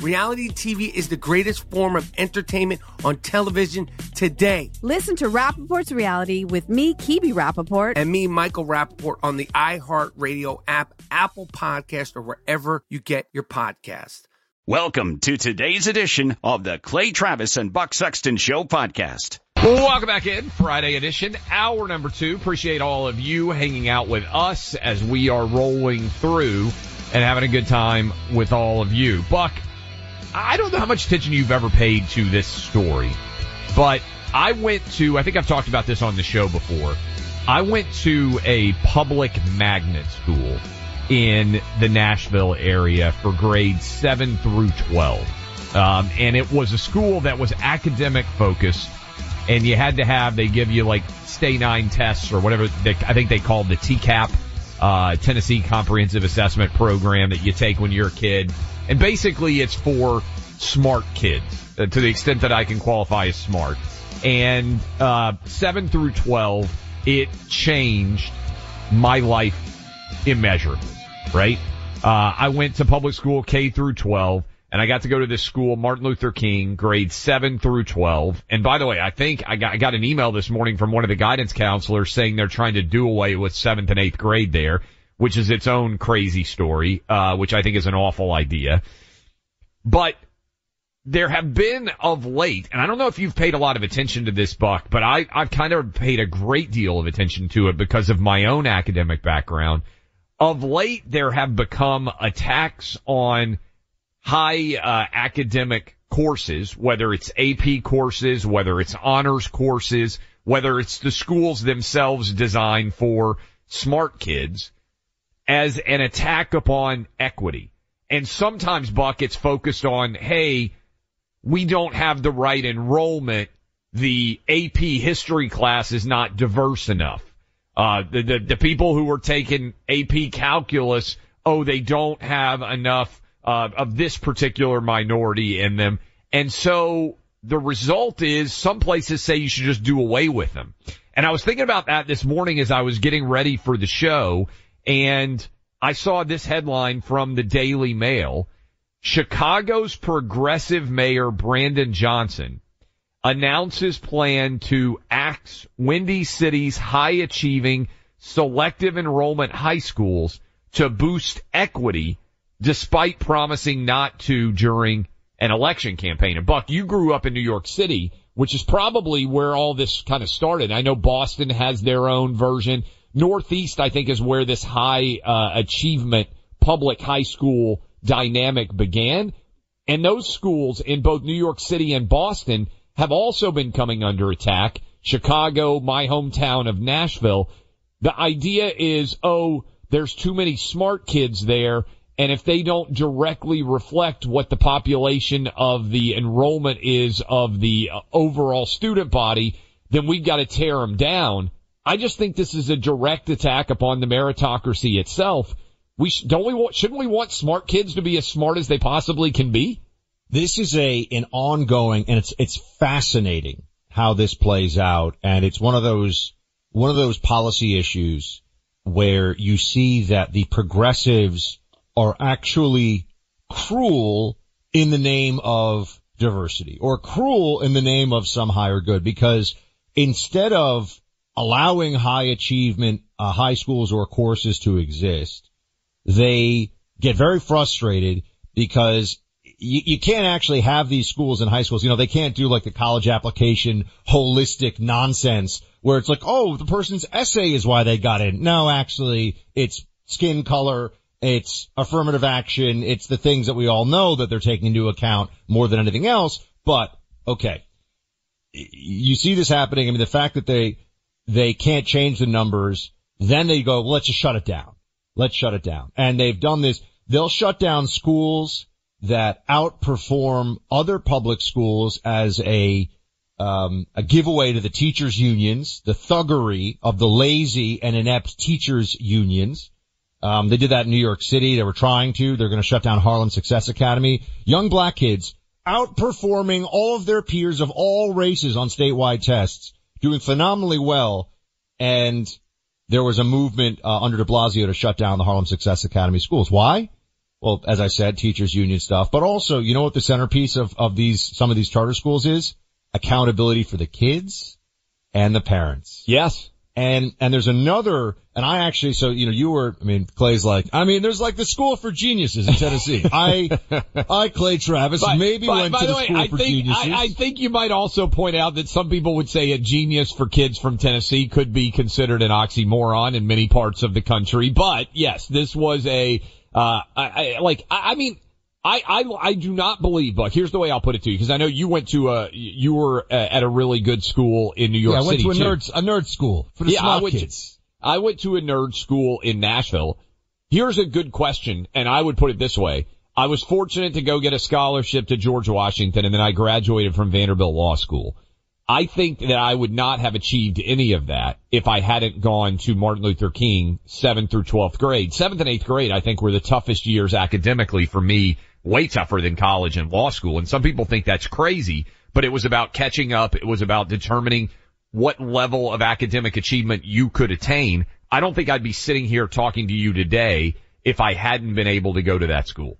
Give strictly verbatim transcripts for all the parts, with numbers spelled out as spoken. Reality T V is the greatest form of entertainment on television today. Listen to Rappaport's Reality with me, Kibi Rappaport. And me, Michael Rappaport, on the iHeartRadio app, Apple Podcast, or wherever you get your podcast. Welcome to today's edition of the Clay Travis and Buck Sexton Show podcast. Welcome back in, Friday edition, hour number two. Appreciate all of you hanging out with us as we are rolling through and having a good time with all of you. Buck, I don't know how much attention you've ever paid to this story, but I went to, I think I've talked about this on the show before, I went to a public magnet school in the Nashville area for grades seven through twelve. Um, and it was a school that was academic focused, and you had to have, they give you like Stay nine tests or whatever, they, I think they called the T CAP, uh, Tennessee Comprehensive Assessment Program that you take when you're a kid. And basically, it's for smart kids, uh, to the extent that I can qualify as smart. And uh seven through twelve, it changed my life immeasurably, right? Uh I went to public school K through twelve, and I got to go to this school, Martin Luther King, grades seven through twelve. And by the way, I think I got, I got an email this morning from one of the guidance counselors saying they're trying to do away with seventh and eighth grade there, which is its own crazy story, uh, which I think is an awful idea. But there have been of late, and I don't know if you've paid a lot of attention to this, Buck, but I, I've kind of paid a great deal of attention to it because of my own academic background. Of late, there have become attacks on high uh, academic courses, whether it's A P courses, whether it's honors courses, whether it's the schools themselves designed for smart kids, as an attack upon equity. And sometimes, Buck, it's focused on, hey, we don't have the right enrollment. The A P history class is not diverse enough. Uh, the, the, the people who are taking A P calculus, oh, they don't have enough uh, of this particular minority in them. And so the result is some places say you should just do away with them. And I was thinking about that this morning as I was getting ready for the show, and I saw this headline from the Daily Mail. Chicago's progressive mayor Brandon Johnson announces plan to axe Windy City's high-achieving selective enrollment high schools to boost equity despite promising not to during an election campaign. And, Buck, you grew up in New York City, which is probably where all this kind of started. I know Boston has their own version. Northeast, I think, is where this high uh, achievement public high school dynamic began. And those schools in both New York City and Boston have also been coming under attack. Chicago, my hometown of Nashville. The idea is, oh, there's too many smart kids there, and if they don't directly reflect what the population of the enrollment is of the overall student body, then we've got to tear them down. I just think this is a direct attack upon the meritocracy itself. We sh- don't we want, shouldn't we want smart kids to be as smart as they possibly can be? This is a an ongoing, and it's it's fascinating how this plays out, and it's one of those one of those policy issues where you see that the progressives are actually cruel in the name of diversity or cruel in the name of some higher good, because instead of allowing high achievement uh, high schools or courses to exist, they get very frustrated because you, you can't actually have these schools in high schools. You know, they can't do like the college application holistic nonsense where it's like, oh, the person's essay is why they got in. No, actually, it's skin color, it's affirmative action, it's the things that we all know that they're taking into account more than anything else. But, okay, you see this happening. I mean, the fact that they they can't change the numbers, then they go, well, let's just shut it down. Let's shut it down. And they've done this. They'll shut down schools that outperform other public schools as a um a giveaway to the teachers' unions, the thuggery of the lazy and inept teachers' unions. Um, they did that in New York City. They were trying to. They're going to shut down Harlem Success Academy. Young black kids outperforming all of their peers of all races on statewide tests, doing phenomenally well. And there was a movement uh, under de Blasio to shut down the Harlem Success Academy schools. Why? Well, as I said, teachers' union stuff. But also, you know what the centerpiece of, of these some of these charter schools is? Accountability for the kids and the parents. Yes. And, and there's another, and I actually, so, you know, you were, I mean, Clay's like, I mean, there's like the School for Geniuses in Tennessee. I, I, Clay Travis, but, maybe but, went by to the, the way, School I for think, Geniuses. I, I think you might also point out that some people would say a genius for kids from Tennessee could be considered an oxymoron in many parts of the country. But yes, this was a, uh, I, I like, I, I mean, I, I, I do not believe, Buck. Here's the way I'll put it to you, because I know you went to a, you were uh, at a really good school in New York City. Yeah, I went City to a nerd, a nerd school for the yeah, smart I went kids. To, I went to a nerd school in Nashville. Here's a good question, and I would put it this way. I was fortunate to go get a scholarship to George Washington, and then I graduated from Vanderbilt Law School. I think that I would not have achieved any of that if I hadn't gone to Martin Luther King seventh through twelfth grade. seventh and eighth grade, I think, were the toughest years academically for me. Way tougher than college and law school. And some people think that's crazy, but it was about catching up. It was about determining what level of academic achievement you could attain. I don't think I'd be sitting here talking to you today if I hadn't been able to go to that school.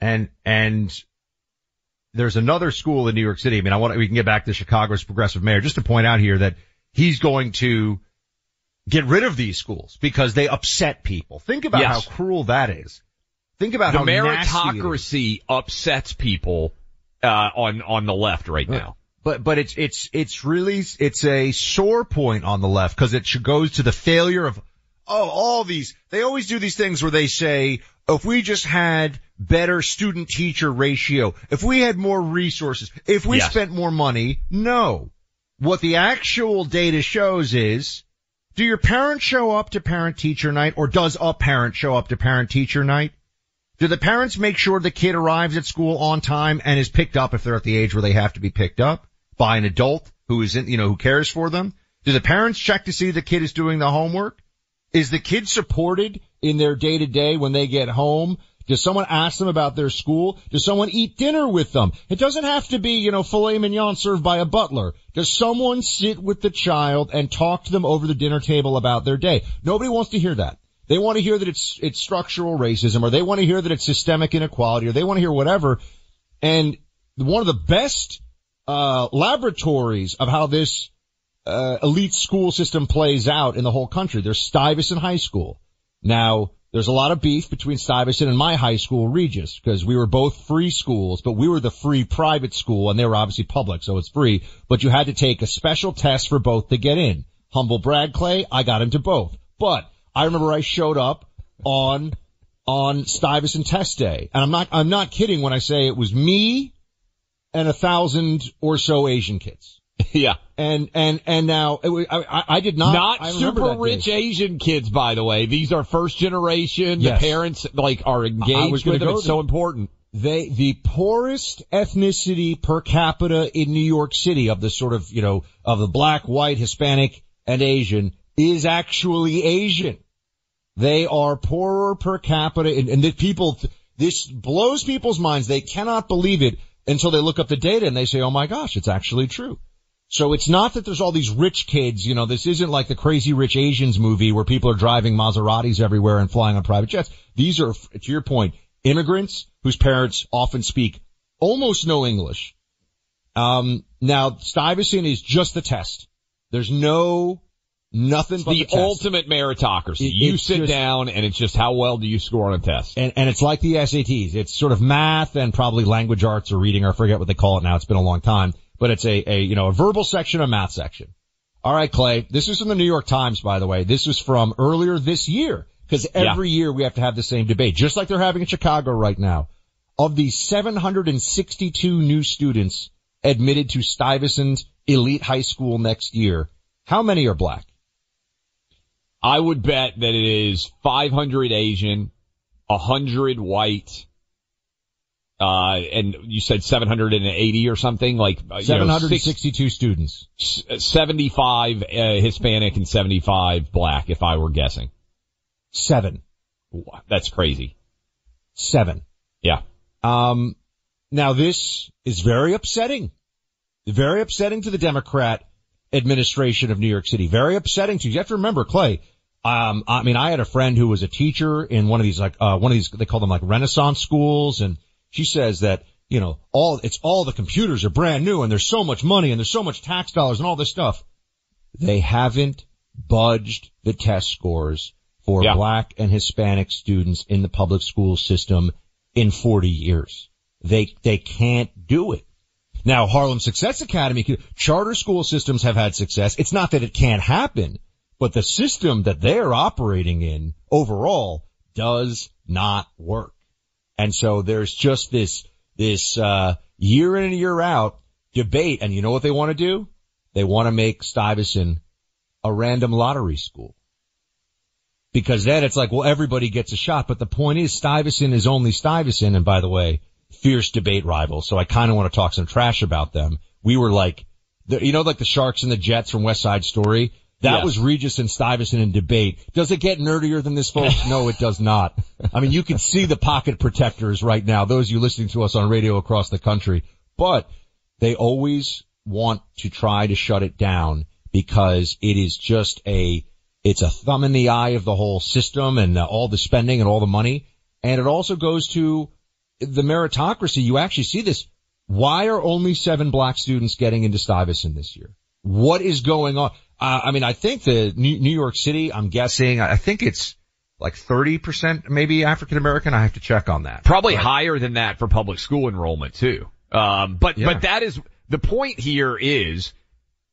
And, and there's another school in New York City. I mean, I want, we can get back to Chicago's progressive mayor just to point out here that he's going to get rid of these schools because they upset people. Think about yes. how cruel that is. Think about the how meritocracy upsets people uh on on the left right now. But but it's it's it's really it's a sore point on the left because it goes to the failure of oh all these they always do these things where they say oh, if we just had better student teacher ratio, if we had more resources, if we yes. spent more money. No. What the actual data shows is, do your parents show up to parent teacher night, or does a parent show up to parent teacher night? Do the parents make sure the kid arrives at school on time and is picked up if they're at the age where they have to be picked up by an adult who is in, you know, who cares for them? Do the parents check to see the kid is doing the homework? Is the kid supported in their day to day when they get home? Does someone ask them about their school? Does someone eat dinner with them? It doesn't have to be, you know, filet mignon served by a butler. Does someone sit with the child and talk to them over the dinner table about their day? Nobody wants to hear that. They want to hear that it's it's structural racism, or they want to hear that it's systemic inequality, or they want to hear whatever. And one of the best uh laboratories of how this uh elite school system plays out in the whole country, there's Stuyvesant High School. Now, there's a lot of beef between Stuyvesant and my high school, Regis, because we were both free schools, but we were the free private school, and they were obviously public, so it's free. But you had to take a special test for both to get in. Humble brag, Clay, I got into both. But I remember I showed up on, on Stuyvesant test day. And I'm not, I'm not kidding when I say it was me and a thousand or so Asian kids. Yeah. And, and, and now it was, I, I did not, not I super rich day. Asian kids, by the way. These are first generation. Yes. The parents like are engaged with them. It's so important. They, the poorest ethnicity per capita in New York City of the sort of, you know, of the black, white, Hispanic and Asian is actually Asian. They are poorer per capita, and, and the people, this blows people's minds. They cannot believe it until they look up the data and they say, oh my gosh, it's actually true. So it's not that there's all these rich kids, you know, this isn't like the Crazy Rich Asians movie where people are driving Maseratis everywhere and flying on private jets. These are, to your point, immigrants whose parents often speak almost no English. Um, now Stuyvesant is just the test. There's no nothing. It's but the, the ultimate meritocracy. It, you sit just, down, and it's just how well do you score on a test. And, and it's like the S A Ts. It's sort of math and probably language arts or reading, or I forget what they call it now. It's been a long time, but it's a, a you know a verbal section, a math section. All right, Clay. This is from the New York Times, by the way. This was from earlier this year. Because every yeah. year we have to have the same debate, just like they're having in Chicago right now. Of the seven hundred sixty-two new students admitted to Stuyvesant Elite High School next year, how many are black? I would bet that it is five hundred Asian, one hundred white, uh, and you said seven hundred eighty or something? Like seven hundred sixty-two know, six, students. seventy-five uh, Hispanic and seventy-five black, if I were guessing. Seven. That's crazy. Seven. Yeah. Um, now this is very upsetting. Very upsetting to the Democrat administration of New York City. Very upsetting to, you have to remember, Clay, um, I mean, I had a friend who was a teacher in one of these, like, uh, one of these, they call them like Renaissance schools. And she says that, you know, all, it's all the computers are brand new and there's so much money and there's so much tax dollars and all this stuff. They haven't budged the test scores for yeah. black and Hispanic students in the public school system in forty years. They, they can't do it. Now, Harlem Success Academy, charter school systems have had success. It's not that it can't happen, but the system that they're operating in overall does not work. And so there's just this, this, uh, year in and year out debate. And you know what they want to do? They want to make Stuyvesant a random lottery school. Because then it's like, well, everybody gets a shot. But the point is, Stuyvesant is only Stuyvesant. And by the way, fierce debate rivals. So I kind of want to talk some trash about them. We were like, the, you know, like the Sharks and the Jets from West Side Story. That yes. was Regis and Stuyvesant in debate. Does it get nerdier than this, folks? No, it does not. I mean, you can see the pocket protectors right now, those of you listening to us on radio across the country. But they always want to try to shut it down because it is just a... It's a thumb in the eye of the whole system and uh, all the spending and all the money. And it also goes to the meritocracy. You actually see this. Why are only seven black students getting into Stuyvesant this year? What is going on? Uh, I mean, I think the New, New York City, I'm guessing, I think it's like thirty percent maybe African American. I have to check on that. Probably but, higher than that for public school enrollment too. Um, but, yeah. but that is the point here is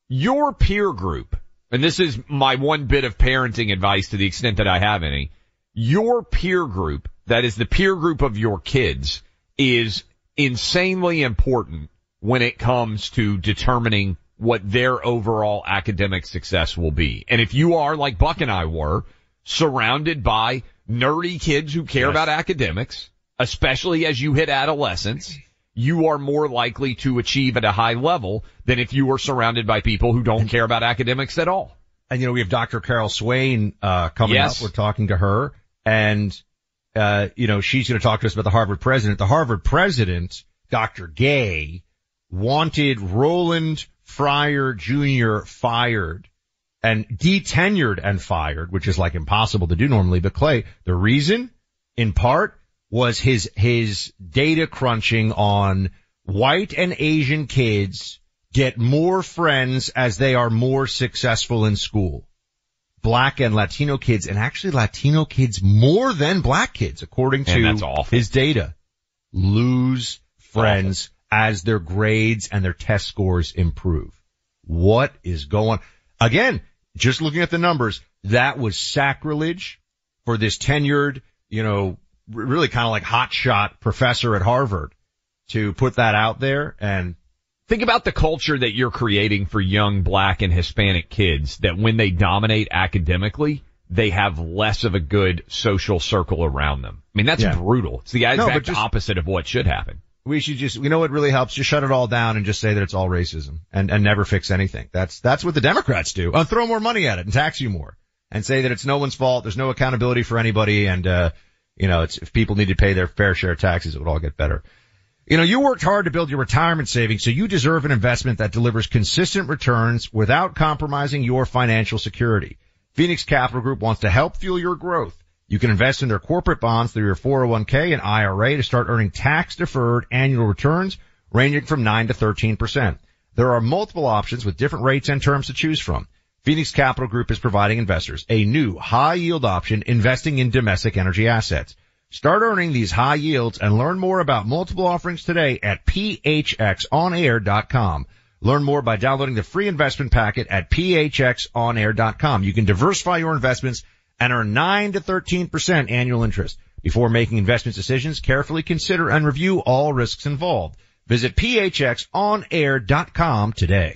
your peer group. And this is my one bit of parenting advice to the extent that I have any. Your peer group, that is the peer group of your kids, is insanely important when it comes to determining what their overall academic success will be. And if you are, like Buck and I were, surrounded by nerdy kids who care yes. about academics, especially as you hit adolescence, you are more likely to achieve at a high level than if you were surrounded by people who don't care about academics at all. And, you know, we have Doctor Carol Swail uh coming yes. up. We're talking to her. And, uh, you know, she's going to talk to us about the Harvard president. The Harvard president, Doctor Gay, wanted Roland Fryer Junior fired and detenured and fired, which is, like, impossible to do normally. But, Clay, the reason, in part, was his his data crunching on white and Asian kids get more friends as they are more successful in school. Black and Latino kids, and actually Latino kids more than black kids, according to his data, lose friends as their grades and their test scores improve. What is going on? Again, just looking at the numbers, that was sacrilege for this tenured, you know, really kind of like hotshot professor at Harvard to put that out there. And think about the culture that you're creating for young black and Hispanic kids, that when they dominate academically, they have less of a good social circle around them. I mean, that's yeah. brutal. It's the exact no, just, opposite of what should happen. We should just, you know what really helps? Just shut it all down and just say that it's all racism and, and never fix anything. That's, that's what the Democrats do. Uh, throw more money at it and tax you more and say that it's no one's fault. There's no accountability for anybody. And, uh, You know, it's, if people need to pay their fair share of taxes, it would all get better. You know, you worked hard to build your retirement savings, so you deserve an investment that delivers consistent returns without compromising your financial security. Phoenix Capital Group wants to help fuel your growth. You can invest in their corporate bonds through your four oh one k and I R A to start earning tax-deferred annual returns ranging from nine to thirteen percent. There are multiple options with different rates and terms to choose from. Phoenix Capital Group is providing investors a new high-yield option investing in domestic energy assets. Start earning these high yields and learn more about multiple offerings today at p h x on air dot com. Learn more by downloading the free investment packet at p h x on air dot com. You can diversify your investments and earn nine to thirteen percent annual interest. Before making investment decisions, carefully consider and review all risks involved. Visit p h x on air dot com today.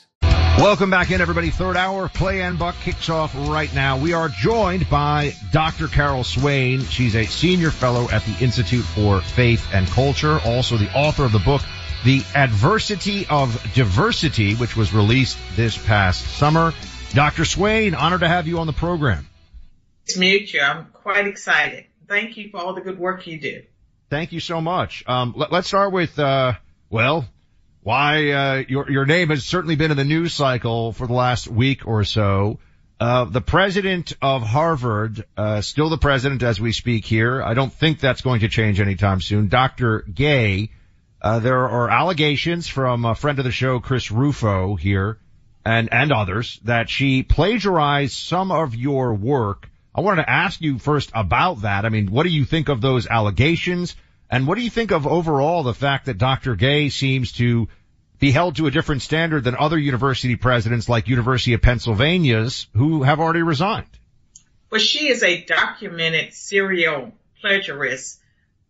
Welcome back in, everybody. Third hour, Clay and Buck kicks off right now. We are joined by Doctor Carol Swail. She's a senior fellow at the Institute for Faith and Culture, also the author of the book, The Adversity of Diversity, which was released this past summer. Doctor Swail, honored to have you on the program. It's mutual. I'm quite excited. Thank you for all the good work you do. Thank you so much. Um, let, let's start with, uh, well... Why, uh, your, your name has certainly been in the news cycle for the last week or so. Uh, the president of Harvard, uh, still the president as we speak here. I don't think that's going to change anytime soon. Doctor Gay, uh, there are allegations from a friend of the show, Chris Rufo here and, and others that she plagiarized some of your work. I wanted to ask you first about that. I mean, what do you think of those allegations? And what do you think of overall the fact that Doctor Gay seems to be held to a different standard than other university presidents like University of Pennsylvania's who have already resigned? Well, she is a documented serial plagiarist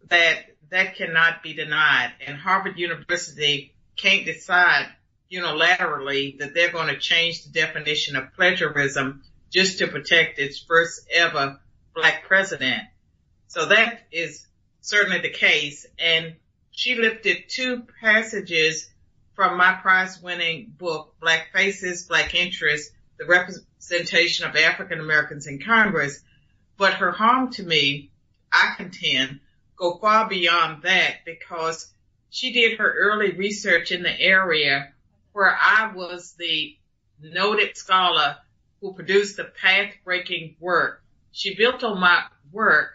that that cannot be denied. And Harvard University can't decide unilaterally that they're going to change the definition of plagiarism just to protect its first ever black president. So that is certainly the case, and she lifted two passages from my prize-winning book, Black Faces, Black Interests, The Representation of African Americans in Congress, but her harm to me, I contend, go far beyond that because she did her early research in the area where I was the noted scholar who produced a path-breaking work. She built on my work,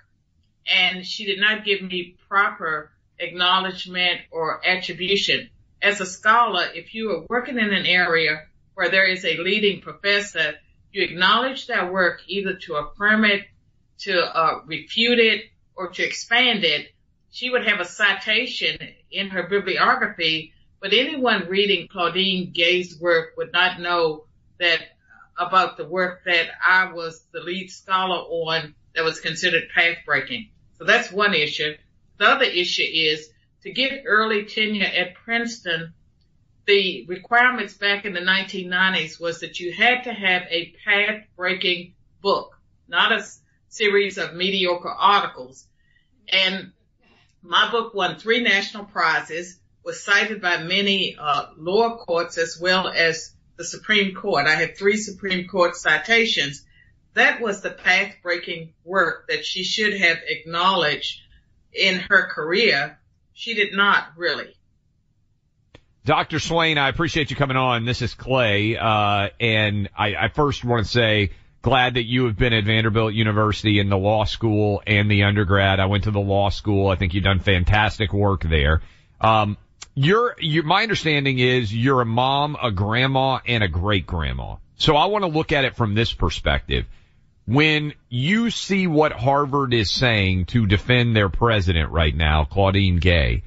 and she did not give me proper acknowledgement or attribution. As a scholar, if you are working in an area where there is a leading professor, you acknowledge their work either to affirm it, to uh, refute it, or to expand it. She would have a citation in her bibliography, but anyone reading Claudine Gay's work would not know that about the work that I was the lead scholar on that was considered path-breaking. So that's one issue. The other issue is to get early tenure at Princeton, the requirements back in the nineteen nineties was that you had to have a path-breaking book, not a series of mediocre articles. And my book won three national prizes, was cited by many uh, lower courts as well as the Supreme Court. I had three Supreme Court citations. That was the path-breaking work that she should have acknowledged in her career. She did not really. Doctor Swain, I appreciate you coming on. This is Clay. Uh, and I, I first want to say glad that you have been at Vanderbilt University in the law school and the undergrad. I went to the law school. I think you've done fantastic work there. Um, You're, you, my understanding is you're a mom, a grandma, and a great-grandma. So I want to look at it from this perspective. When you see what Harvard is saying to defend their president right now, Claudine Gay,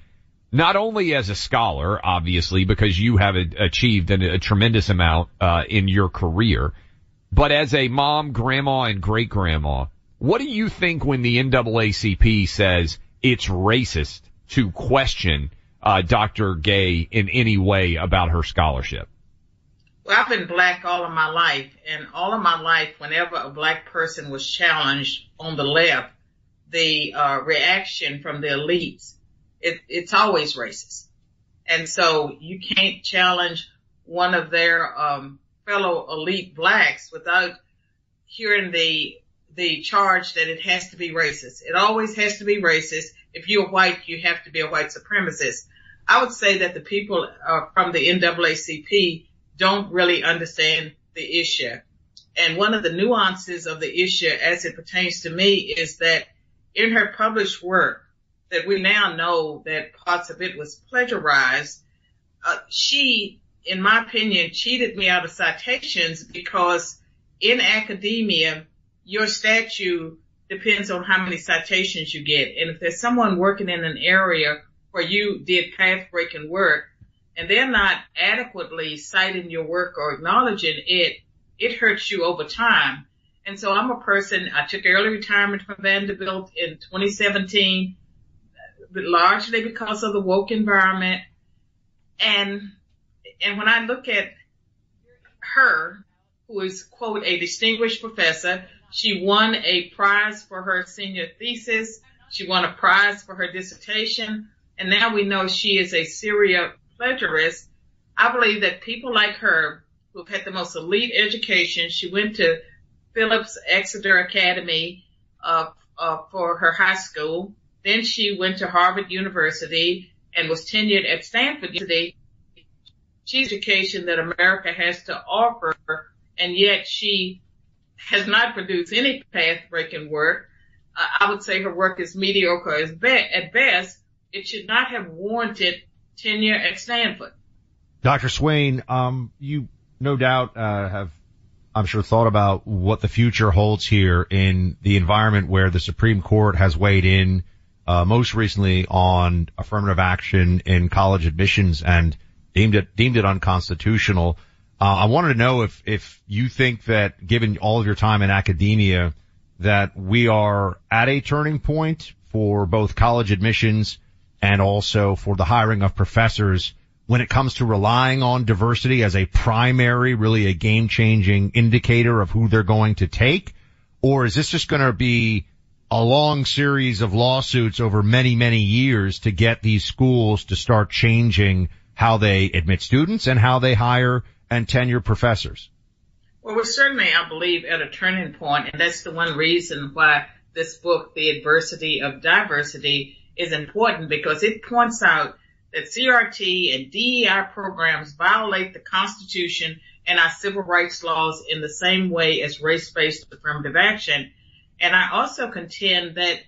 not only as a scholar, obviously, because you have a, achieved an, a tremendous amount uh, in your career, but as a mom, grandma, and great-grandma, what do you think when the N double A C P says it's racist to question Uh, Doctor Gay in any way about her scholarship? Well, I've been black all of my life, and all of my life, whenever a black person was challenged on the left, the uh, reaction from the elites, it, it's always racist. And so you can't challenge one of their um, fellow elite blacks without hearing the the charge that it has to be racist. It always has to be racist. If you're white, you have to be a white supremacist. I would say that the people uh, from the N double A C P don't really understand the issue. And one of the nuances of the issue as it pertains to me is that in her published work, that we now know that parts of it was plagiarized, uh, she, in my opinion, cheated me out of citations, because in academia, your statue depends on how many citations you get. And if there's someone working in an area where you did path-breaking work and they're not adequately citing your work or acknowledging it, it hurts you over time. And so I'm a person, I took early retirement from Vanderbilt in twenty seventeen, largely because of the woke environment. And, and when I look at her, who is, quote, a distinguished professor, she won a prize for her senior thesis. She won a prize for her dissertation. And now we know she is a serial plagiarist. I believe that people like her, who have had the most elite education, she went to Phillips Exeter Academy uh, uh, for her high school. Then she went to Harvard University and was tenured at Stanford University. She's education that America has to offer, and yet she has not produced any path-breaking work. Uh, I would say her work is mediocre as be- at best. It should not have warranted tenure at Stanford. Doctor Swain, um, you no doubt uh, have, I'm sure, thought about what the future holds here in the environment where the Supreme Court has weighed in uh, most recently on affirmative action in college admissions and deemed it deemed it unconstitutional. Uh, I wanted to know if, if you think that, given all of your time in academia, that we are at a turning point for both college admissions and also for the hiring of professors when it comes to relying on diversity as a primary, really a game-changing indicator of who they're going to take, or is this just going to be a long series of lawsuits over many, many years to get these schools to start changing how they admit students and how they hire and tenure professors? Well, we're certainly, I believe, at a turning point, and that's the one reason why this book, The Adversity of Diversity, is important, because it points out that C R T and D E I programs violate the Constitution and our civil rights laws in the same way as race-based affirmative action. And I also contend that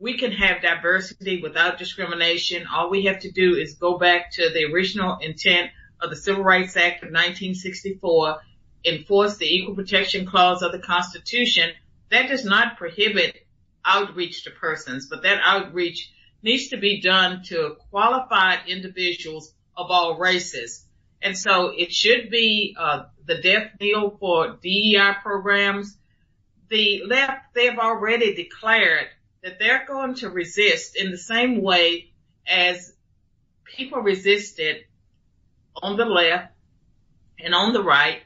we can have diversity without discrimination. All we have to do is go back to the original intent of the Civil Rights Act of nineteen sixty-four, enforce the Equal Protection Clause of the Constitution. That does not prohibit outreach to persons, but that outreach needs to be done to qualified individuals of all races. And so it should be uh, the death knell for D E I programs. The left, they have already declared that they're going to resist in the same way as people resisted on the left and on the right,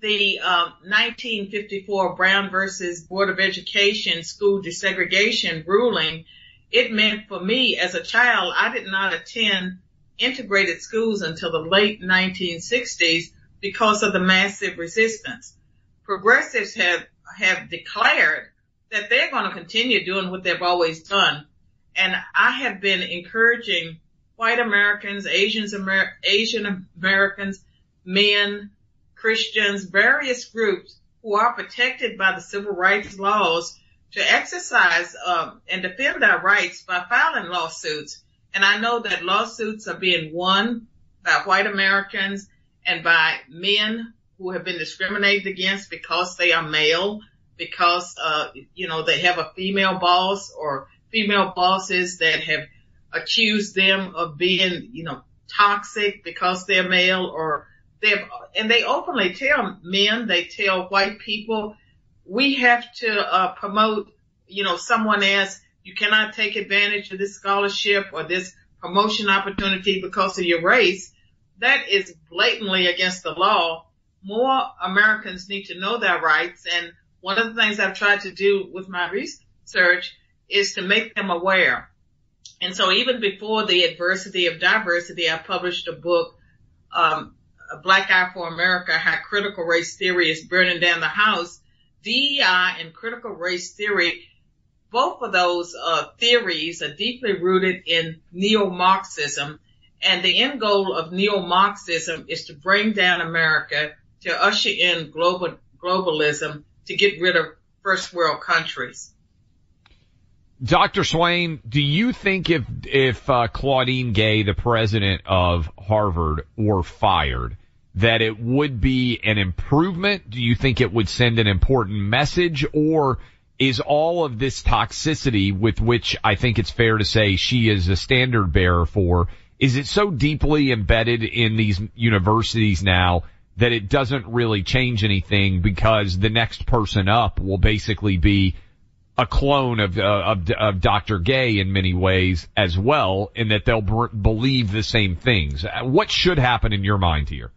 the uh, nineteen fifty-four Brown versus Board of Education school desegregation ruling. It meant for me as a child, I did not attend integrated schools until the late nineteen sixties because of the massive resistance. Progressives have, have declared that they're going to continue doing what they've always done. And I have been encouraging white Americans, Asians, Amer- Asian Americans, men, Christians, various groups who are protected by the civil rights laws to exercise um, and defend our rights by filing lawsuits. And I know that lawsuits are being won by white Americans and by men who have been discriminated against because they are male, because, uh, you know, they have a female boss or female bosses that have accused them of being, you know, toxic because they're male, or they've, and they openly tell men, they tell white people, we have to uh, promote, you know, someone else. You cannot take advantage of this scholarship or this promotion opportunity because of your race. That is blatantly against the law. More Americans need to know their rights. And one of the things I've tried to do with my research is to make them aware. And so even before the adversity of diversity, I published a book, um, A Black Eye for America, How Critical Race Theory is Burning Down the House. D E I and critical race theory, both of those uh, theories are deeply rooted in neo-Marxism, and the end goal of neo-Marxism is to bring down America, to usher in global globalism, to get rid of first world countries. Doctor Swain, do you think if if uh, Claudine Gay, the president of Harvard, were fired, that it would be an improvement? Do you think it would send an important message? Or is all of this toxicity, with which I think it's fair to say she is a standard bearer for, is it so deeply embedded in these universities now that it doesn't really change anything because the next person up will basically be a clone of, uh, of, of Doctor Gay in many ways as well, and that they'll b- believe the same things? What should happen in your mind here?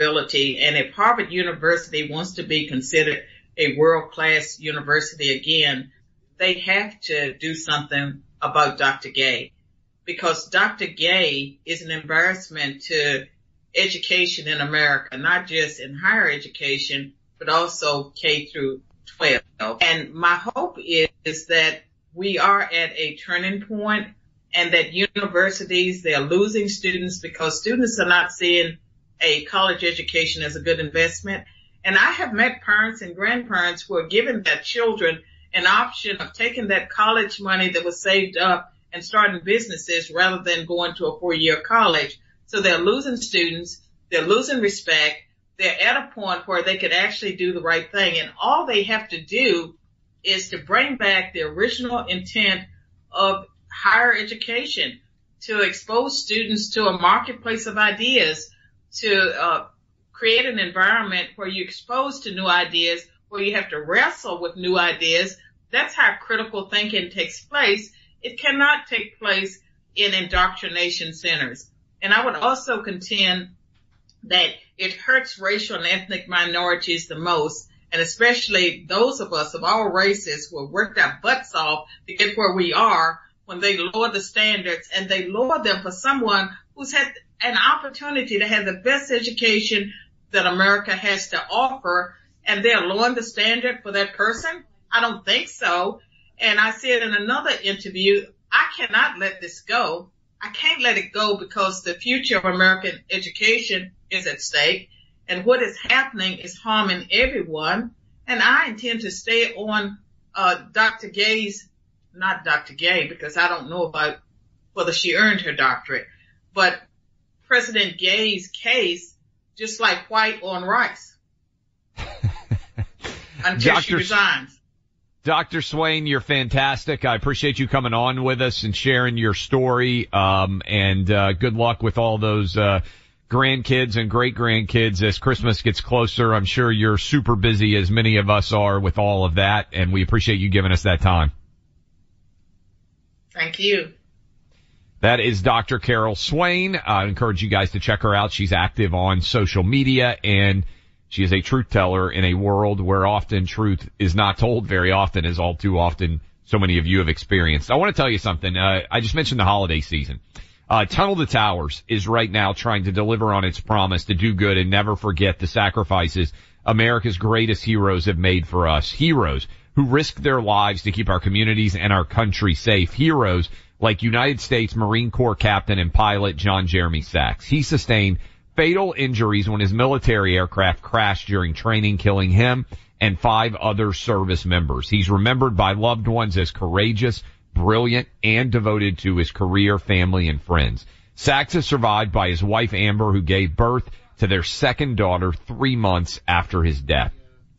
And if Harvard University wants to be considered a world-class university again, they have to do something about Doctor Gay, because Doctor Gay is an embarrassment to education in America, not just in higher education, but also K through twelve. And my hope is, is that we are at a turning point, and that universities, they're losing students because students are not seeing a college education is a good investment. And I have met parents and grandparents who are giving their children an option of taking that college money that was saved up and starting businesses rather than going to a four-year college. So they're losing students, they're losing respect, they're at a point where they could actually do the right thing. And all they have to do is to bring back the original intent of higher education, to expose students to a marketplace of ideas, to uh create an environment where you're exposed to new ideas, where you have to wrestle with new ideas. That's how critical thinking takes place. It cannot take place in indoctrination centers. And I would also contend that it hurts racial and ethnic minorities the most, and especially those of us of all races who have worked our butts off to get where we are, when they lower the standards and they lower them for someone who's had an opportunity to have the best education that America has to offer, and they're lowering the standard for that person? I don't think so. And I said in another interview, I cannot let this go. I can't let it go because the future of American education is at stake. and what is happening is harming everyone. And I intend to stay on uh Doctor Gay's, not Doctor Gay, because I don't know about whether she earned her doctorate, but President Gay's case, just like white on rice, until Doctor she resigns. Doctor Swain, you're fantastic. I appreciate you coming on with us and sharing your story. Um, and, uh, good luck with all those, uh, grandkids and great grandkids as Christmas gets closer. I'm sure you're super busy, as many of us are, with all of that. And we appreciate you giving us that time. Thank you. That is Doctor Carol Swain. I encourage you guys to check her out. She's active on social media, and she is a truth teller in a world where often truth is not told very often, as all too often so many of you have experienced. I want to tell you something. Uh, I just mentioned the holiday season. Uh, Tunnel to Towers is right now trying to deliver on its promise to do good and never forget the sacrifices America's greatest heroes have made for us. Heroes who risked their lives to keep our communities and our country safe. Heroes like United States Marine Corps captain and pilot John Jeremy Sachs. He sustained fatal injuries when his military aircraft crashed during training, killing him and five other service members. He's remembered by loved ones as courageous, brilliant, and devoted to his career, family, and friends. Sachs is survived by his wife, Amber, who gave birth to their second daughter three months after his death.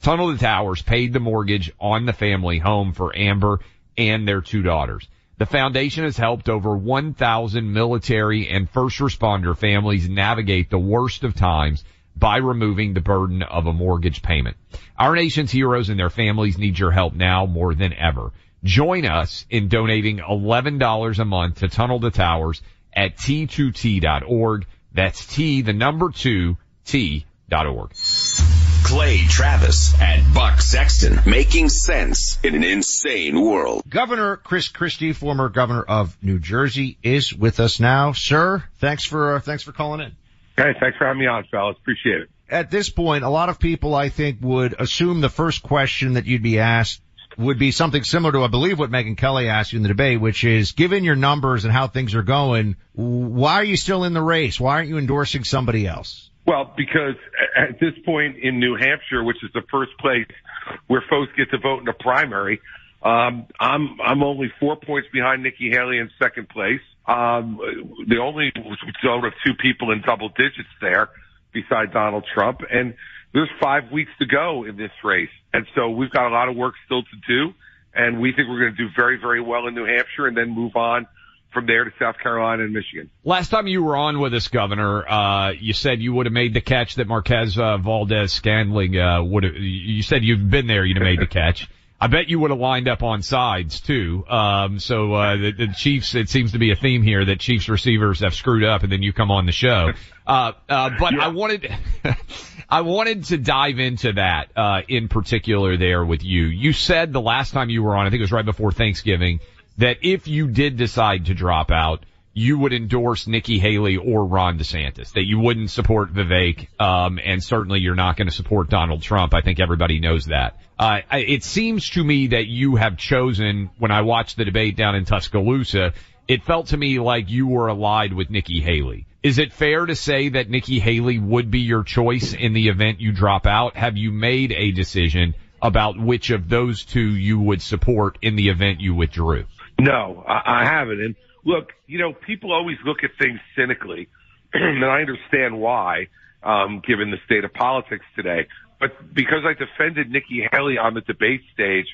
Tunnel to Towers paid the mortgage on the family home for Amber and their two daughters. The foundation has helped over one thousand military and first responder families navigate the worst of times by removing the burden of a mortgage payment. Our nation's heroes and their families need your help now more than ever. Join us in donating eleven dollars a month to Tunnel to Towers at T two T dot org. That's T, the number two, T dot org. Clay Travis and Buck Sexton, making sense in an insane world. Governor Chris Christie, former governor of New Jersey, is with us now. Sir, thanks for uh, thanks for calling in. Hey, thanks for having me on, fellas. Appreciate it. At this point, a lot of people, I think, would assume the first question that you'd be asked would be something similar to, I believe, what Megyn Kelly asked you in the debate, which is, given your numbers and how things are going, why are you still in the race? Why aren't you endorsing somebody else? Well, because at this point in New Hampshire, which is the first place where folks get to vote in a primary, um, I'm I'm only four points behind Nikki Haley in second place. Um, the only zone of two people in double digits there, besides Donald Trump, and there's five weeks to go in this race, and so we've got a lot of work still to do, and we think we're going to do very, very well in New Hampshire, and then move on from there to South Carolina and Michigan. Last time you were on with us, Governor, uh, you said you would have made the catch that Marquez uh, Valdez-Scantling uh, would have. You said you've been there, you'd have made the catch. I bet you would have lined up on sides too. Um, so uh, the, the Chiefs, it seems to be a theme here that Chiefs receivers have screwed up, and then you come on the show. Uh, uh, but yeah. I wanted, I wanted to dive into that uh, in particular there with you. You said the last time you were on, I think it was right before Thanksgiving, that if you did decide to drop out, you would endorse Nikki Haley or Ron DeSantis, that you wouldn't support Vivek, um, and certainly you're not going to support Donald Trump. I think everybody knows that. Uh, it seems to me that you have chosen, when I watched the debate down in Tuscaloosa, it felt to me like you were allied with Nikki Haley. Is it fair to say that Nikki Haley would be your choice in the event you drop out? Have you made a decision about which of those two you would support in the event you withdrew? No, I haven't. And look, you know, people always look at things cynically, and I understand why, um, given the state of politics today. But because I defended Nikki Haley on the debate stage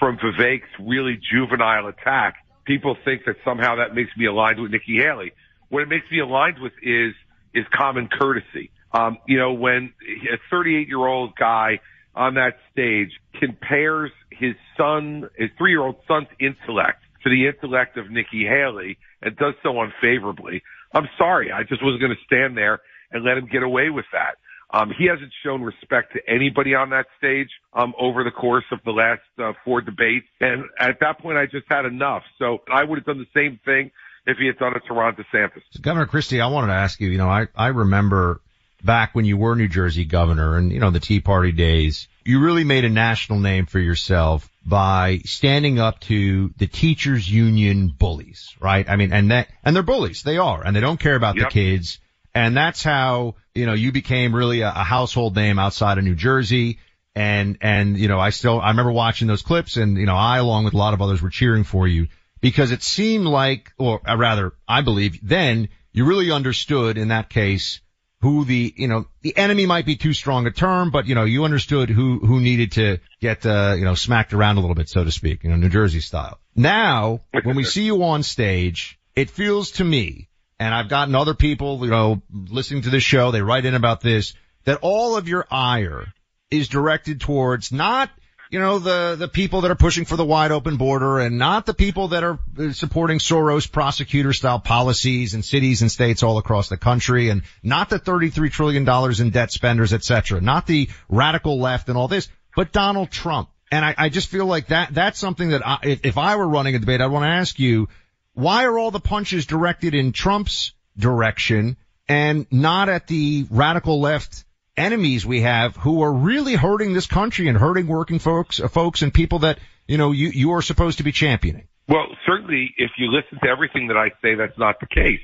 from Vivek's really juvenile attack, people think that somehow that makes me aligned with Nikki Haley. What it makes me aligned with is is common courtesy. Um, you know, when a thirty-eight-year-old guy on that stage compares his son, his three-year-old son's intellect to the intellect of Nikki Haley, and does so unfavorably, I'm sorry. I just wasn't going to stand there and let him get away with that. Um, he hasn't shown respect to anybody on that stage um, over the course of the last uh, four debates. And at that point, I just had enough. So I would have done the same thing if he had done it to Ron DeSantis. So Governor Christie, I wanted to ask you, you know, I, I remember back when you were New Jersey governor and, you know, the Tea Party days, you really made a national name for yourself by standing up to the teachers union bullies, right? I mean, and that, and they're bullies. They are, and they don't care about yep. the kids. And that's how, you know, you became really a, a household name outside of New Jersey. And, and, you know, I still, I remember watching those clips and, you know, I, along with a lot of others, were cheering for you because it seemed like, or rather, I believe then you really understood in that case who the, you know, the enemy might be too strong a term, but, you know, you understood who, who needed to get, uh, you know, smacked around a little bit, so to speak, you know, New Jersey style. Now, when we see you on stage, it feels to me, and I've gotten other people, you know, listening to this show, they write in about this, that all of your ire is directed towards not, you know, the, the people that are pushing for the wide open border and not the people that are supporting Soros prosecutor style policies in cities and states all across the country and not the thirty-three trillion dollars in debt spenders, et cetera, not the radical left and all this, but Donald Trump. And I, I just feel like that, that's something that I, if I were running a debate, I'd want to ask you, why are all the punches directed in Trump's direction and not at the radical left enemies we have who are really hurting this country and hurting working folks, folks and people that, you know, you, you are supposed to be championing? Well, certainly, if you listen to everything that I say, that's not the case.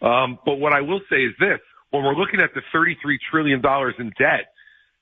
Um, but what I will say is this. When we're looking at the thirty-three trillion dollars in debt,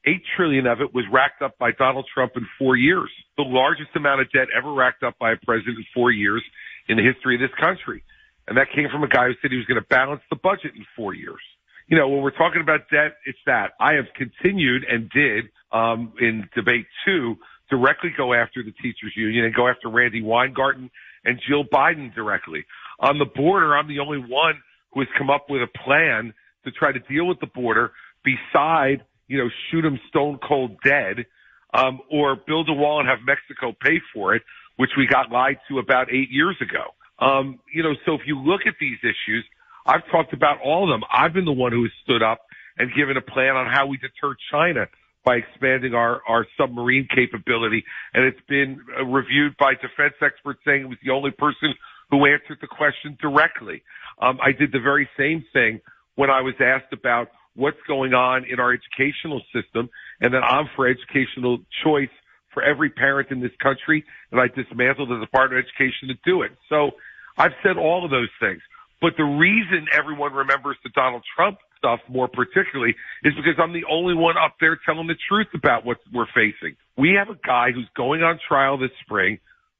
eight trillion dollars of it was racked up by Donald Trump in four years, the largest amount of debt ever racked up by a president in four years. In the history of this country. And that came from a guy who said he was going to balance the budget in four years. You know, when we're talking about debt, it's that. I have continued and did, um, in debate two, directly go after the teachers union and go after Randy Weingarten and Jill Biden directly. On the border, I'm the only one who has come up with a plan to try to deal with the border beside, you know, shoot them stone cold dead, um, or build a wall and have Mexico pay for it, which we got lied to about eight years ago. Um, you know, so if you look at these issues, I've talked about all of them. I've been the one who has stood up and given a plan on how we deter China by expanding our, our submarine capability. And it's been reviewed by defense experts saying it was the only person who answered the question directly. Um, I did the very same thing when I was asked about what's going on in our educational system and that I'm for educational choice for every parent in this country, and I dismantled the Department of Education to do it. So I've said all of those things. But the reason everyone remembers the Donald Trump stuff more particularly is because I'm the only one up there telling the truth about what we're facing. We have a guy who's going on trial this spring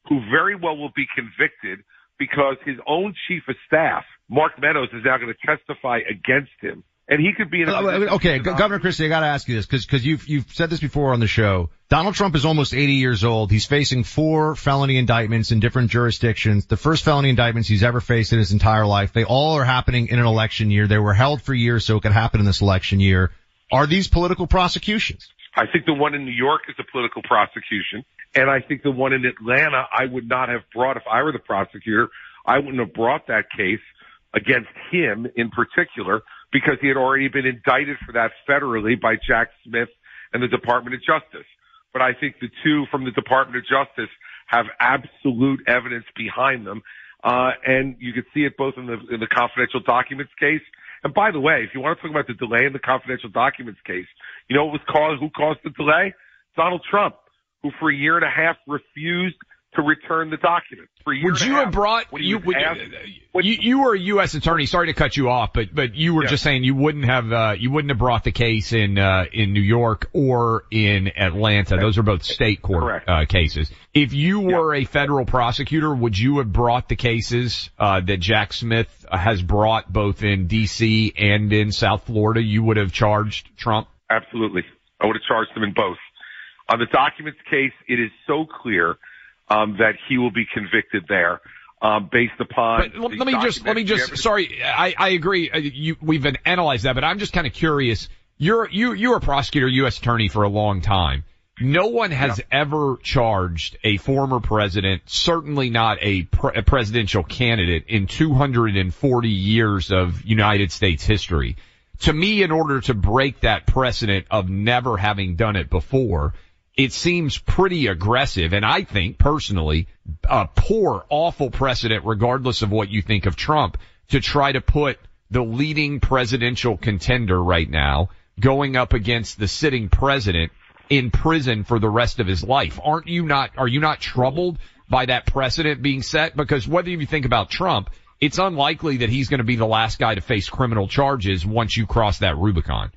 who very well will be convicted because his own chief of staff, Mark Meadows, is now going to testify against him. And he could be. An okay, Governor Christie, I got to ask you this because because you've you've said this before on the show. Donald Trump is almost eighty years old. He's facing four felony indictments in different jurisdictions. The first felony indictments he's ever faced in his entire life. They all are happening in an election year. They were held for years, so it could happen in this election year. Are these political prosecutions? I think the one in New York is a political prosecution, and I think the one in Atlanta I would not have brought if I were the prosecutor. I wouldn't have brought that case against him in particular, because he had already been indicted for that federally by Jack Smith and the Department of Justice. But I think the two from the Department of Justice have absolute evidence behind them. Uh, and you can see it both in the, in the confidential documents case. And by the way, if you want to talk about the delay in the confidential documents case, you know what was caused, who caused the delay? Donald Trump, who for a year and a half refused to return the documents. For would you have brought you, would, asked, you? You were a U S attorney. Sorry to cut you off, but but you were yeah. just saying you wouldn't have uh, you wouldn't have brought the case in uh, in New York or in Atlanta. Those are both state court uh, cases. If you were yeah. a federal prosecutor, would you have brought the cases uh, that Jack Smith has brought both in D C and in South Florida? You would have charged Trump. Absolutely, I would have charged them in both. On the documents case, it is so clear. Um, that he will be convicted there, um, based upon. But let me just, let me just, sorry, I, I agree. You, we've been analyzed that, but I'm just kind of curious. You're, you, you're a prosecutor, U S attorney for a long time. No one has yeah. ever charged a former president, certainly not a, pre- a presidential candidate in two hundred forty years of United States history. To me, in order to break that precedent of never having done it before, it seems pretty aggressive, and I think, personally, a poor, awful precedent, regardless of what you think of Trump, to try to put the leading presidential contender right now going up against the sitting president in prison for the rest of his life. Aren't you not, are you not troubled by that precedent being set? Because whether you think about Trump, it's unlikely that he's going to be the last guy to face criminal charges once you cross that Rubicon.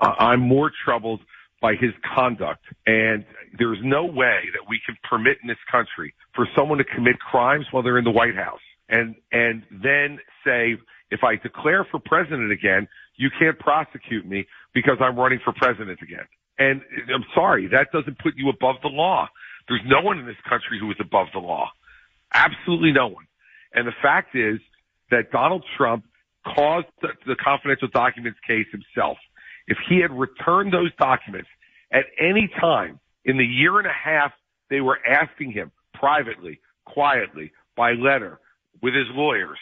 I'm more troubled by his conduct, and there's no way that we can permit in this country for someone to commit crimes while they're in the White House and and then say, if I declare for president again, you can't prosecute me because I'm running for president again. And I'm sorry, that doesn't put you above the law. There's no one in this country who is above the law. Absolutely no one. And the fact is that Donald Trump caused the, the confidential documents case himself. If he had returned those documents at any time in the year and a half they were asking him privately, quietly, by letter, with his lawyers,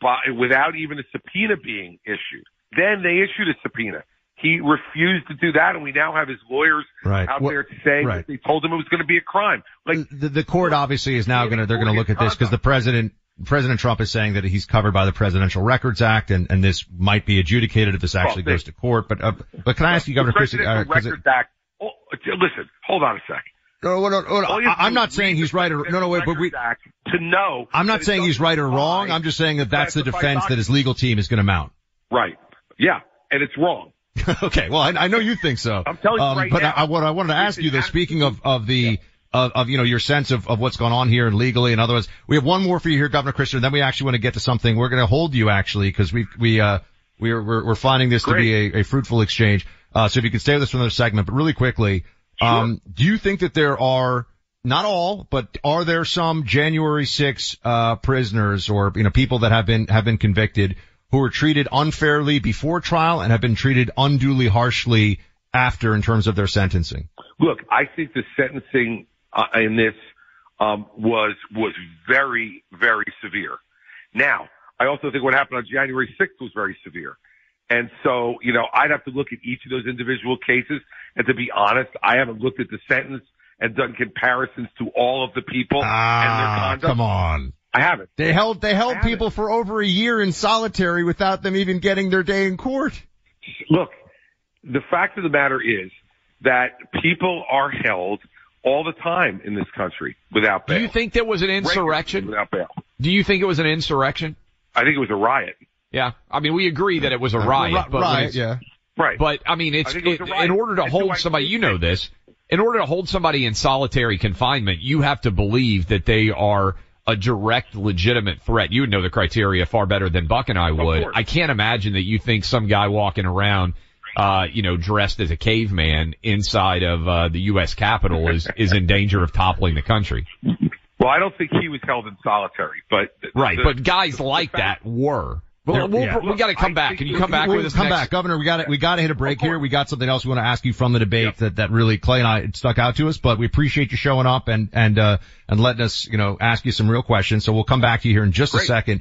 by, without even a subpoena being issued, then they issued a subpoena. He refused to do that, and we now have his lawyers right. out well, there saying right. that they told him it was going to be a crime. Like the, the court obviously is now going to—they're going to look at this because the president, President Trump, is saying that he's covered by the Presidential Records Act, and, and this might be adjudicated if this actually well, they, goes to court. But uh, but can I ask you, Governor Christie? Uh, Records it, Act. Oh, listen, hold on a second. No, no, no, no, no, I'm not saying he's right or no, no, wait, but we. To know, I'm not saying he's right or wrong. I'm just saying that that's the defense that his legal team is going to mount. Right. Yeah, and it's wrong. Okay, well, I, I know you think so. I'm telling you um, right but now. But I, what I wanted to ask you, though, speaking of, of the, yeah. of, of, you know, your sense of, of what's going on here and legally and otherwise, we have one more for you here, Governor Christie, and then we actually want to get to something. We're going to hold you, actually, because we, we, uh, we're, we're, we're finding this Great. to be a, a fruitful exchange. Uh, so if you could stay with us for another segment, but really quickly, sure. um, do you think that there are, not all, but are there some January sixth, uh, prisoners or, you know, people that have been, have been convicted who were treated unfairly before trial and have been treated unduly harshly after in terms of their sentencing? Look, I think the sentencing uh, in this um, was was very, very severe. Now, I also think what happened on January sixth was very severe. And so, you know, I'd have to look at each of those individual cases. And to be honest, I haven't looked at the sentence and done comparisons to all of the people ah, and their conduct. Come on. I haven't. They held they held people for over a year in solitary without them even getting their day in court. Look, the fact of the matter is that people are held all the time in this country without bail. Do you think there was an insurrection? Without bail. Do you think it was an insurrection? I think it was a riot. Yeah, I mean, we agree that it was a riot. Uh, but riot, yeah. Right. But I mean, it's I it, it in order to and hold somebody. You know this. In order to hold somebody in solitary confinement, you have to believe that they are a direct, legitimate threat. You would know the criteria far better than Buck and I would. I can't imagine that you think some guy walking around, uh, you know, dressed as a caveman inside of uh, the U S Capitol is, is in danger of toppling the country. Well, I don't think he was held in solitary, but the, right. The, but guys the, like the fact, that were. Well, we'll, yeah. we got to come I back. Can you come back we'll with us? Come next? back, Governor. We got to we got to hit a break here. We got something else we want to ask you from the debate yep. that that really Clay and I stuck out to us. But we appreciate you showing up and and uh and letting us you know ask you some real questions. So we'll come back to you here in just Great. a second.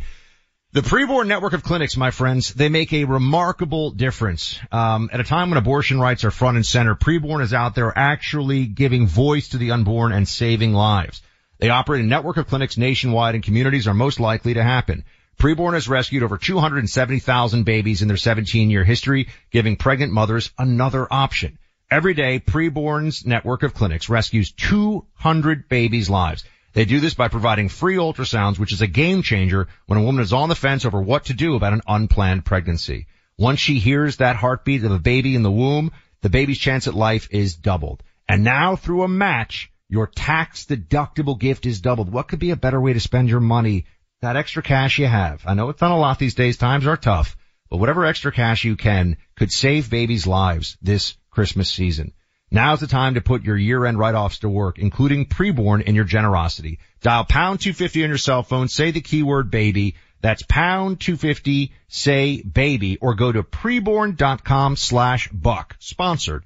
The Preborn network of clinics, my friends, they make a remarkable difference. Um, at a time when abortion rights are front and center, Preborn is out there actually giving voice to the unborn and saving lives. They operate a network of clinics nationwide, and communities are most likely to happen. Preborn has rescued over two hundred seventy thousand babies in their seventeen-year history, giving pregnant mothers another option. Every day, Preborn's network of clinics rescues two hundred babies' lives. They do this by providing free ultrasounds, which is a game changer when a woman is on the fence over what to do about an unplanned pregnancy. Once she hears that heartbeat of a baby in the womb, the baby's chance at life is doubled. And now, through a match, your tax-deductible gift is doubled. What could be a better way to spend your money? That extra cash you have. I know it's not a lot these days. Times are tough. But whatever extra cash you can could save babies' lives this Christmas season. Now's the time to put your year-end write-offs to work, including Preborn in your generosity. Dial pound two fifty on your cell phone. Say the keyword baby. That's pound two fifty. Say baby. Or go to preborn.com slash buck. Sponsored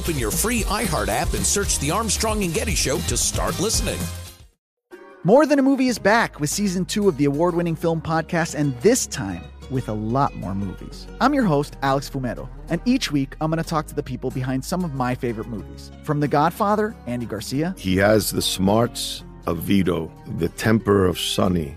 Open your free iHeart app and search the Armstrong and Getty Show to start listening. More Than a Movie is back with season two of the award-winning film podcast, and this time with a lot more movies. I'm your host, Alex Fumero, and each week I'm going to talk to the people behind some of my favorite movies. From The Godfather, Andy Garcia. He has the smarts of Vito, the temper of Sonny,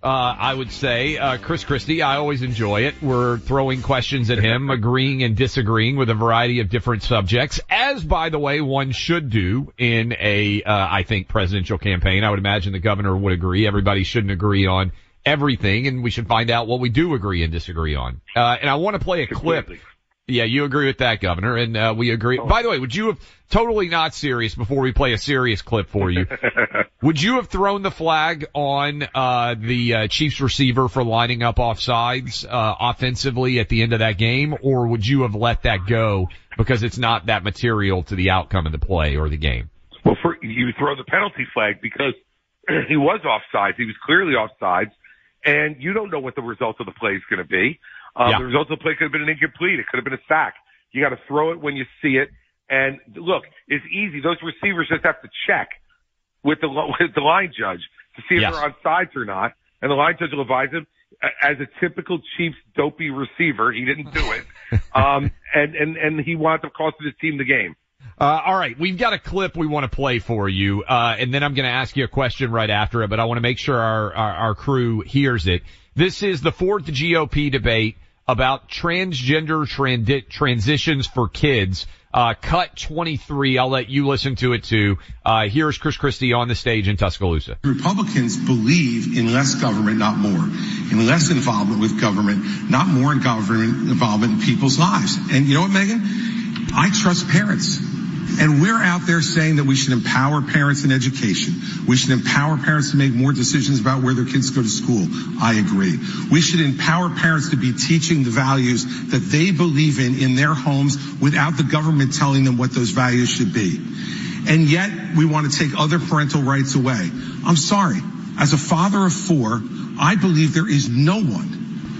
uh, I would say, uh, Chris Christie, I always enjoy it. We're throwing questions at him, agreeing and disagreeing with a variety of different subjects, as, by the way, one should do in a, uh, I think, presidential campaign. I would imagine the governor would agree. Everybody shouldn't agree on everything, and we should find out what we do agree and disagree on. Uh, and I want to play a clip. Yeah, you agree with that, Governor, and uh, we agree. Oh. By the way, would you have, totally not serious before we play a serious clip for you, would you have thrown the flag on uh, the uh, Chiefs receiver for lining up offsides uh, offensively at the end of that game, or would you have let that go because it's not that material to the outcome of the play or the game? Well, for, you throw the penalty flag because he was offsides. He was clearly offsides. And you don't know what the result of the play is going to be. Um, yeah. The result of the play could have been an incomplete. It could have been a sack. You got to throw it when you see it. And look, it's easy. Those receivers just have to check with the with the line judge to see if yes. they're on sides or not. And the line judge will advise him. As a typical Chiefs dopey receiver, he didn't do it. um, and and and he wound up costing his team the game. Uh, all right, we've got a clip we want to play for you, uh, and then I'm going to ask you a question right after it, but I want to make sure our, our, our crew hears it. This is the fourth G O P debate about transgender trans- transitions for kids. Uh, cut twenty-three, I'll let you listen to it too. Uh, here's Chris Christie on the stage in Tuscaloosa. Republicans believe in less government, not more, in less involvement with government, not more in government involvement in people's lives. And you know what, Megan? I trust parents. And we're out there saying that we should empower parents in education. We should empower parents to make more decisions about where their kids go to school. I agree. We should empower parents to be teaching the values that they believe in in their homes without the government telling them what those values should be. And yet we want to take other parental rights away. I'm sorry. As a father of four, I believe there is no one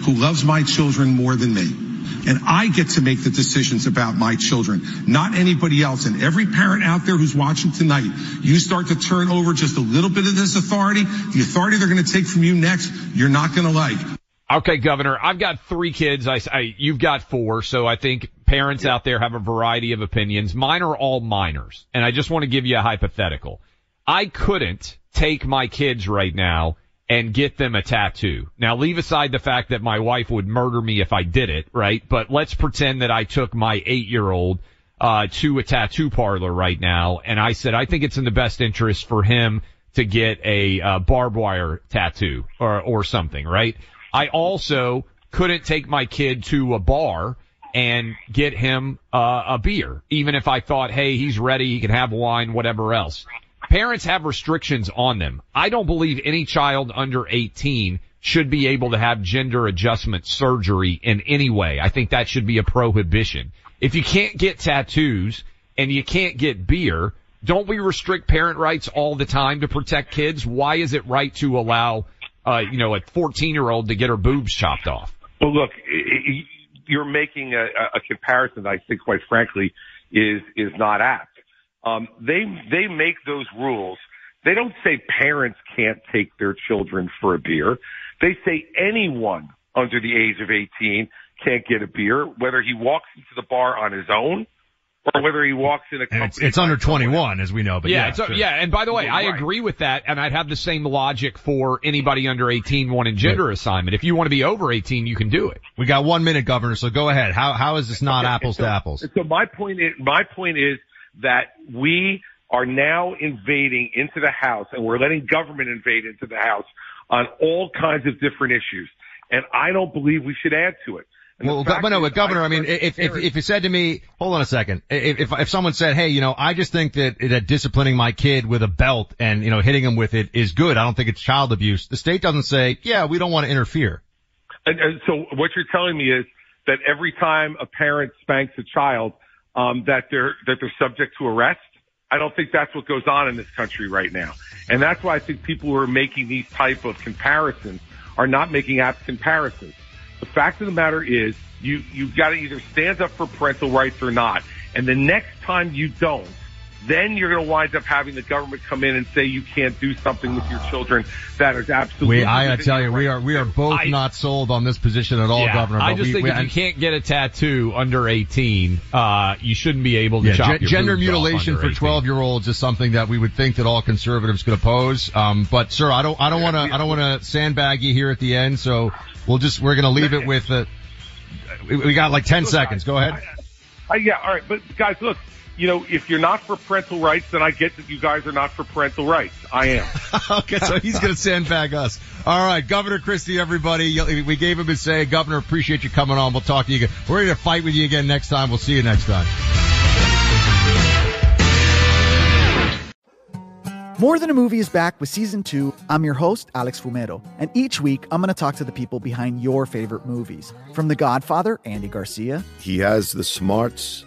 who loves my children more than me. And I get to make the decisions about my children, not anybody else. And every parent out there who's watching tonight, you start to turn over just a little bit of this authority. The authority they're going to take from you next, you're not going to like. Okay, Governor, I've got three kids. I, I you've got four. So I think parents yeah. out there have a variety of opinions. Mine are all minors. And I just want to give you a hypothetical. I couldn't take my kids right now and get them a tattoo. Now, leave aside the fact that my wife would murder me if I did it, right? But let's pretend that I took my eight-year-old uh to a tattoo parlor right now, and I said, I think it's in the best interest for him to get a uh, barbed wire tattoo or or something, right? I also couldn't take my kid to a bar and get him uh, a beer, even if I thought, hey, he's ready, he can have wine, whatever else. parents have restrictions on them. I don't believe any child under eighteen should be able to have gender adjustment surgery in any way. I think that should be a prohibition. If you can't get tattoos and you can't get beer, don't we restrict parent rights all the time to protect kids? Why is it right to allow, uh, you know, a fourteen-year-old to get her boobs chopped off? Well, look, you're making a, a comparison that I think, quite frankly, is is not apt. Um, they they make those rules. They don't say parents can't take their children for a beer. They say anyone under the age of eighteen can't get a beer, whether he walks into the bar on his own or whether he walks in a company. It's, it's under twenty-one, as we know. But yeah, yeah, it's, sure. yeah. And by the way, I right. agree with that, and I'd have the same logic for anybody under eighteen wanting gender right. assignment. If you want to be over eighteen, you can do it. We got one minute, Governor, so go ahead. How how is this not okay. apples so, to apples? So my point is, my point is that we are now invading into the House, and we're letting government invade into the House on all kinds of different issues. And I don't believe we should add to it. And well, but no, but Governor, I, I mean, if, if, if you said to me, hold on a second, if, if, if someone said, hey, you know, I just think that, that disciplining my kid with a belt and, you know, hitting him with it is good. I don't think it's child abuse. The state doesn't say, yeah, we don't want to interfere. And, and so what you're telling me is that every time a parent spanks a child, um, that they're, that they're subject to arrest. I don't think that's what goes on in this country right now. And that's why I think people who are making these type of comparisons are not making apt comparisons. The fact of the matter is you, you've got to either stand up for parental rights or not. And the next time you don't, then you're going to wind up having the government come in and say you can't do something with your children that is absolutely. We, I gotta tell you, we are we are both I, not sold on this position at all, yeah, Governor. I just we, think we, if I, you can't get a tattoo under eighteen, uh, you shouldn't be able to yeah, chop g- your gender mutilation for twelve-year-olds is something that we would think that all conservatives could oppose. Um, but sir, I don't I don't want to I don't want to sandbag you here at the end, so we'll just we're going to leave it with. Uh, we, we got like ten look, seconds. Go ahead. I, I, yeah, all right, but guys, look. You know, if you're not for parental rights, then I get that you guys are not for parental rights. I am. Okay, so he's going to sandbag us. All right, Governor Christie, everybody. We gave him his say. Governor, appreciate you coming on. We'll talk to you again. We're going to fight with you again next time. We'll see you next time. More Than a Movie is back with Season two. I'm your host, Alex Fumero. And each week, I'm going to talk to the people behind your favorite movies. From The Godfather, Andy Garcia. He has the smarts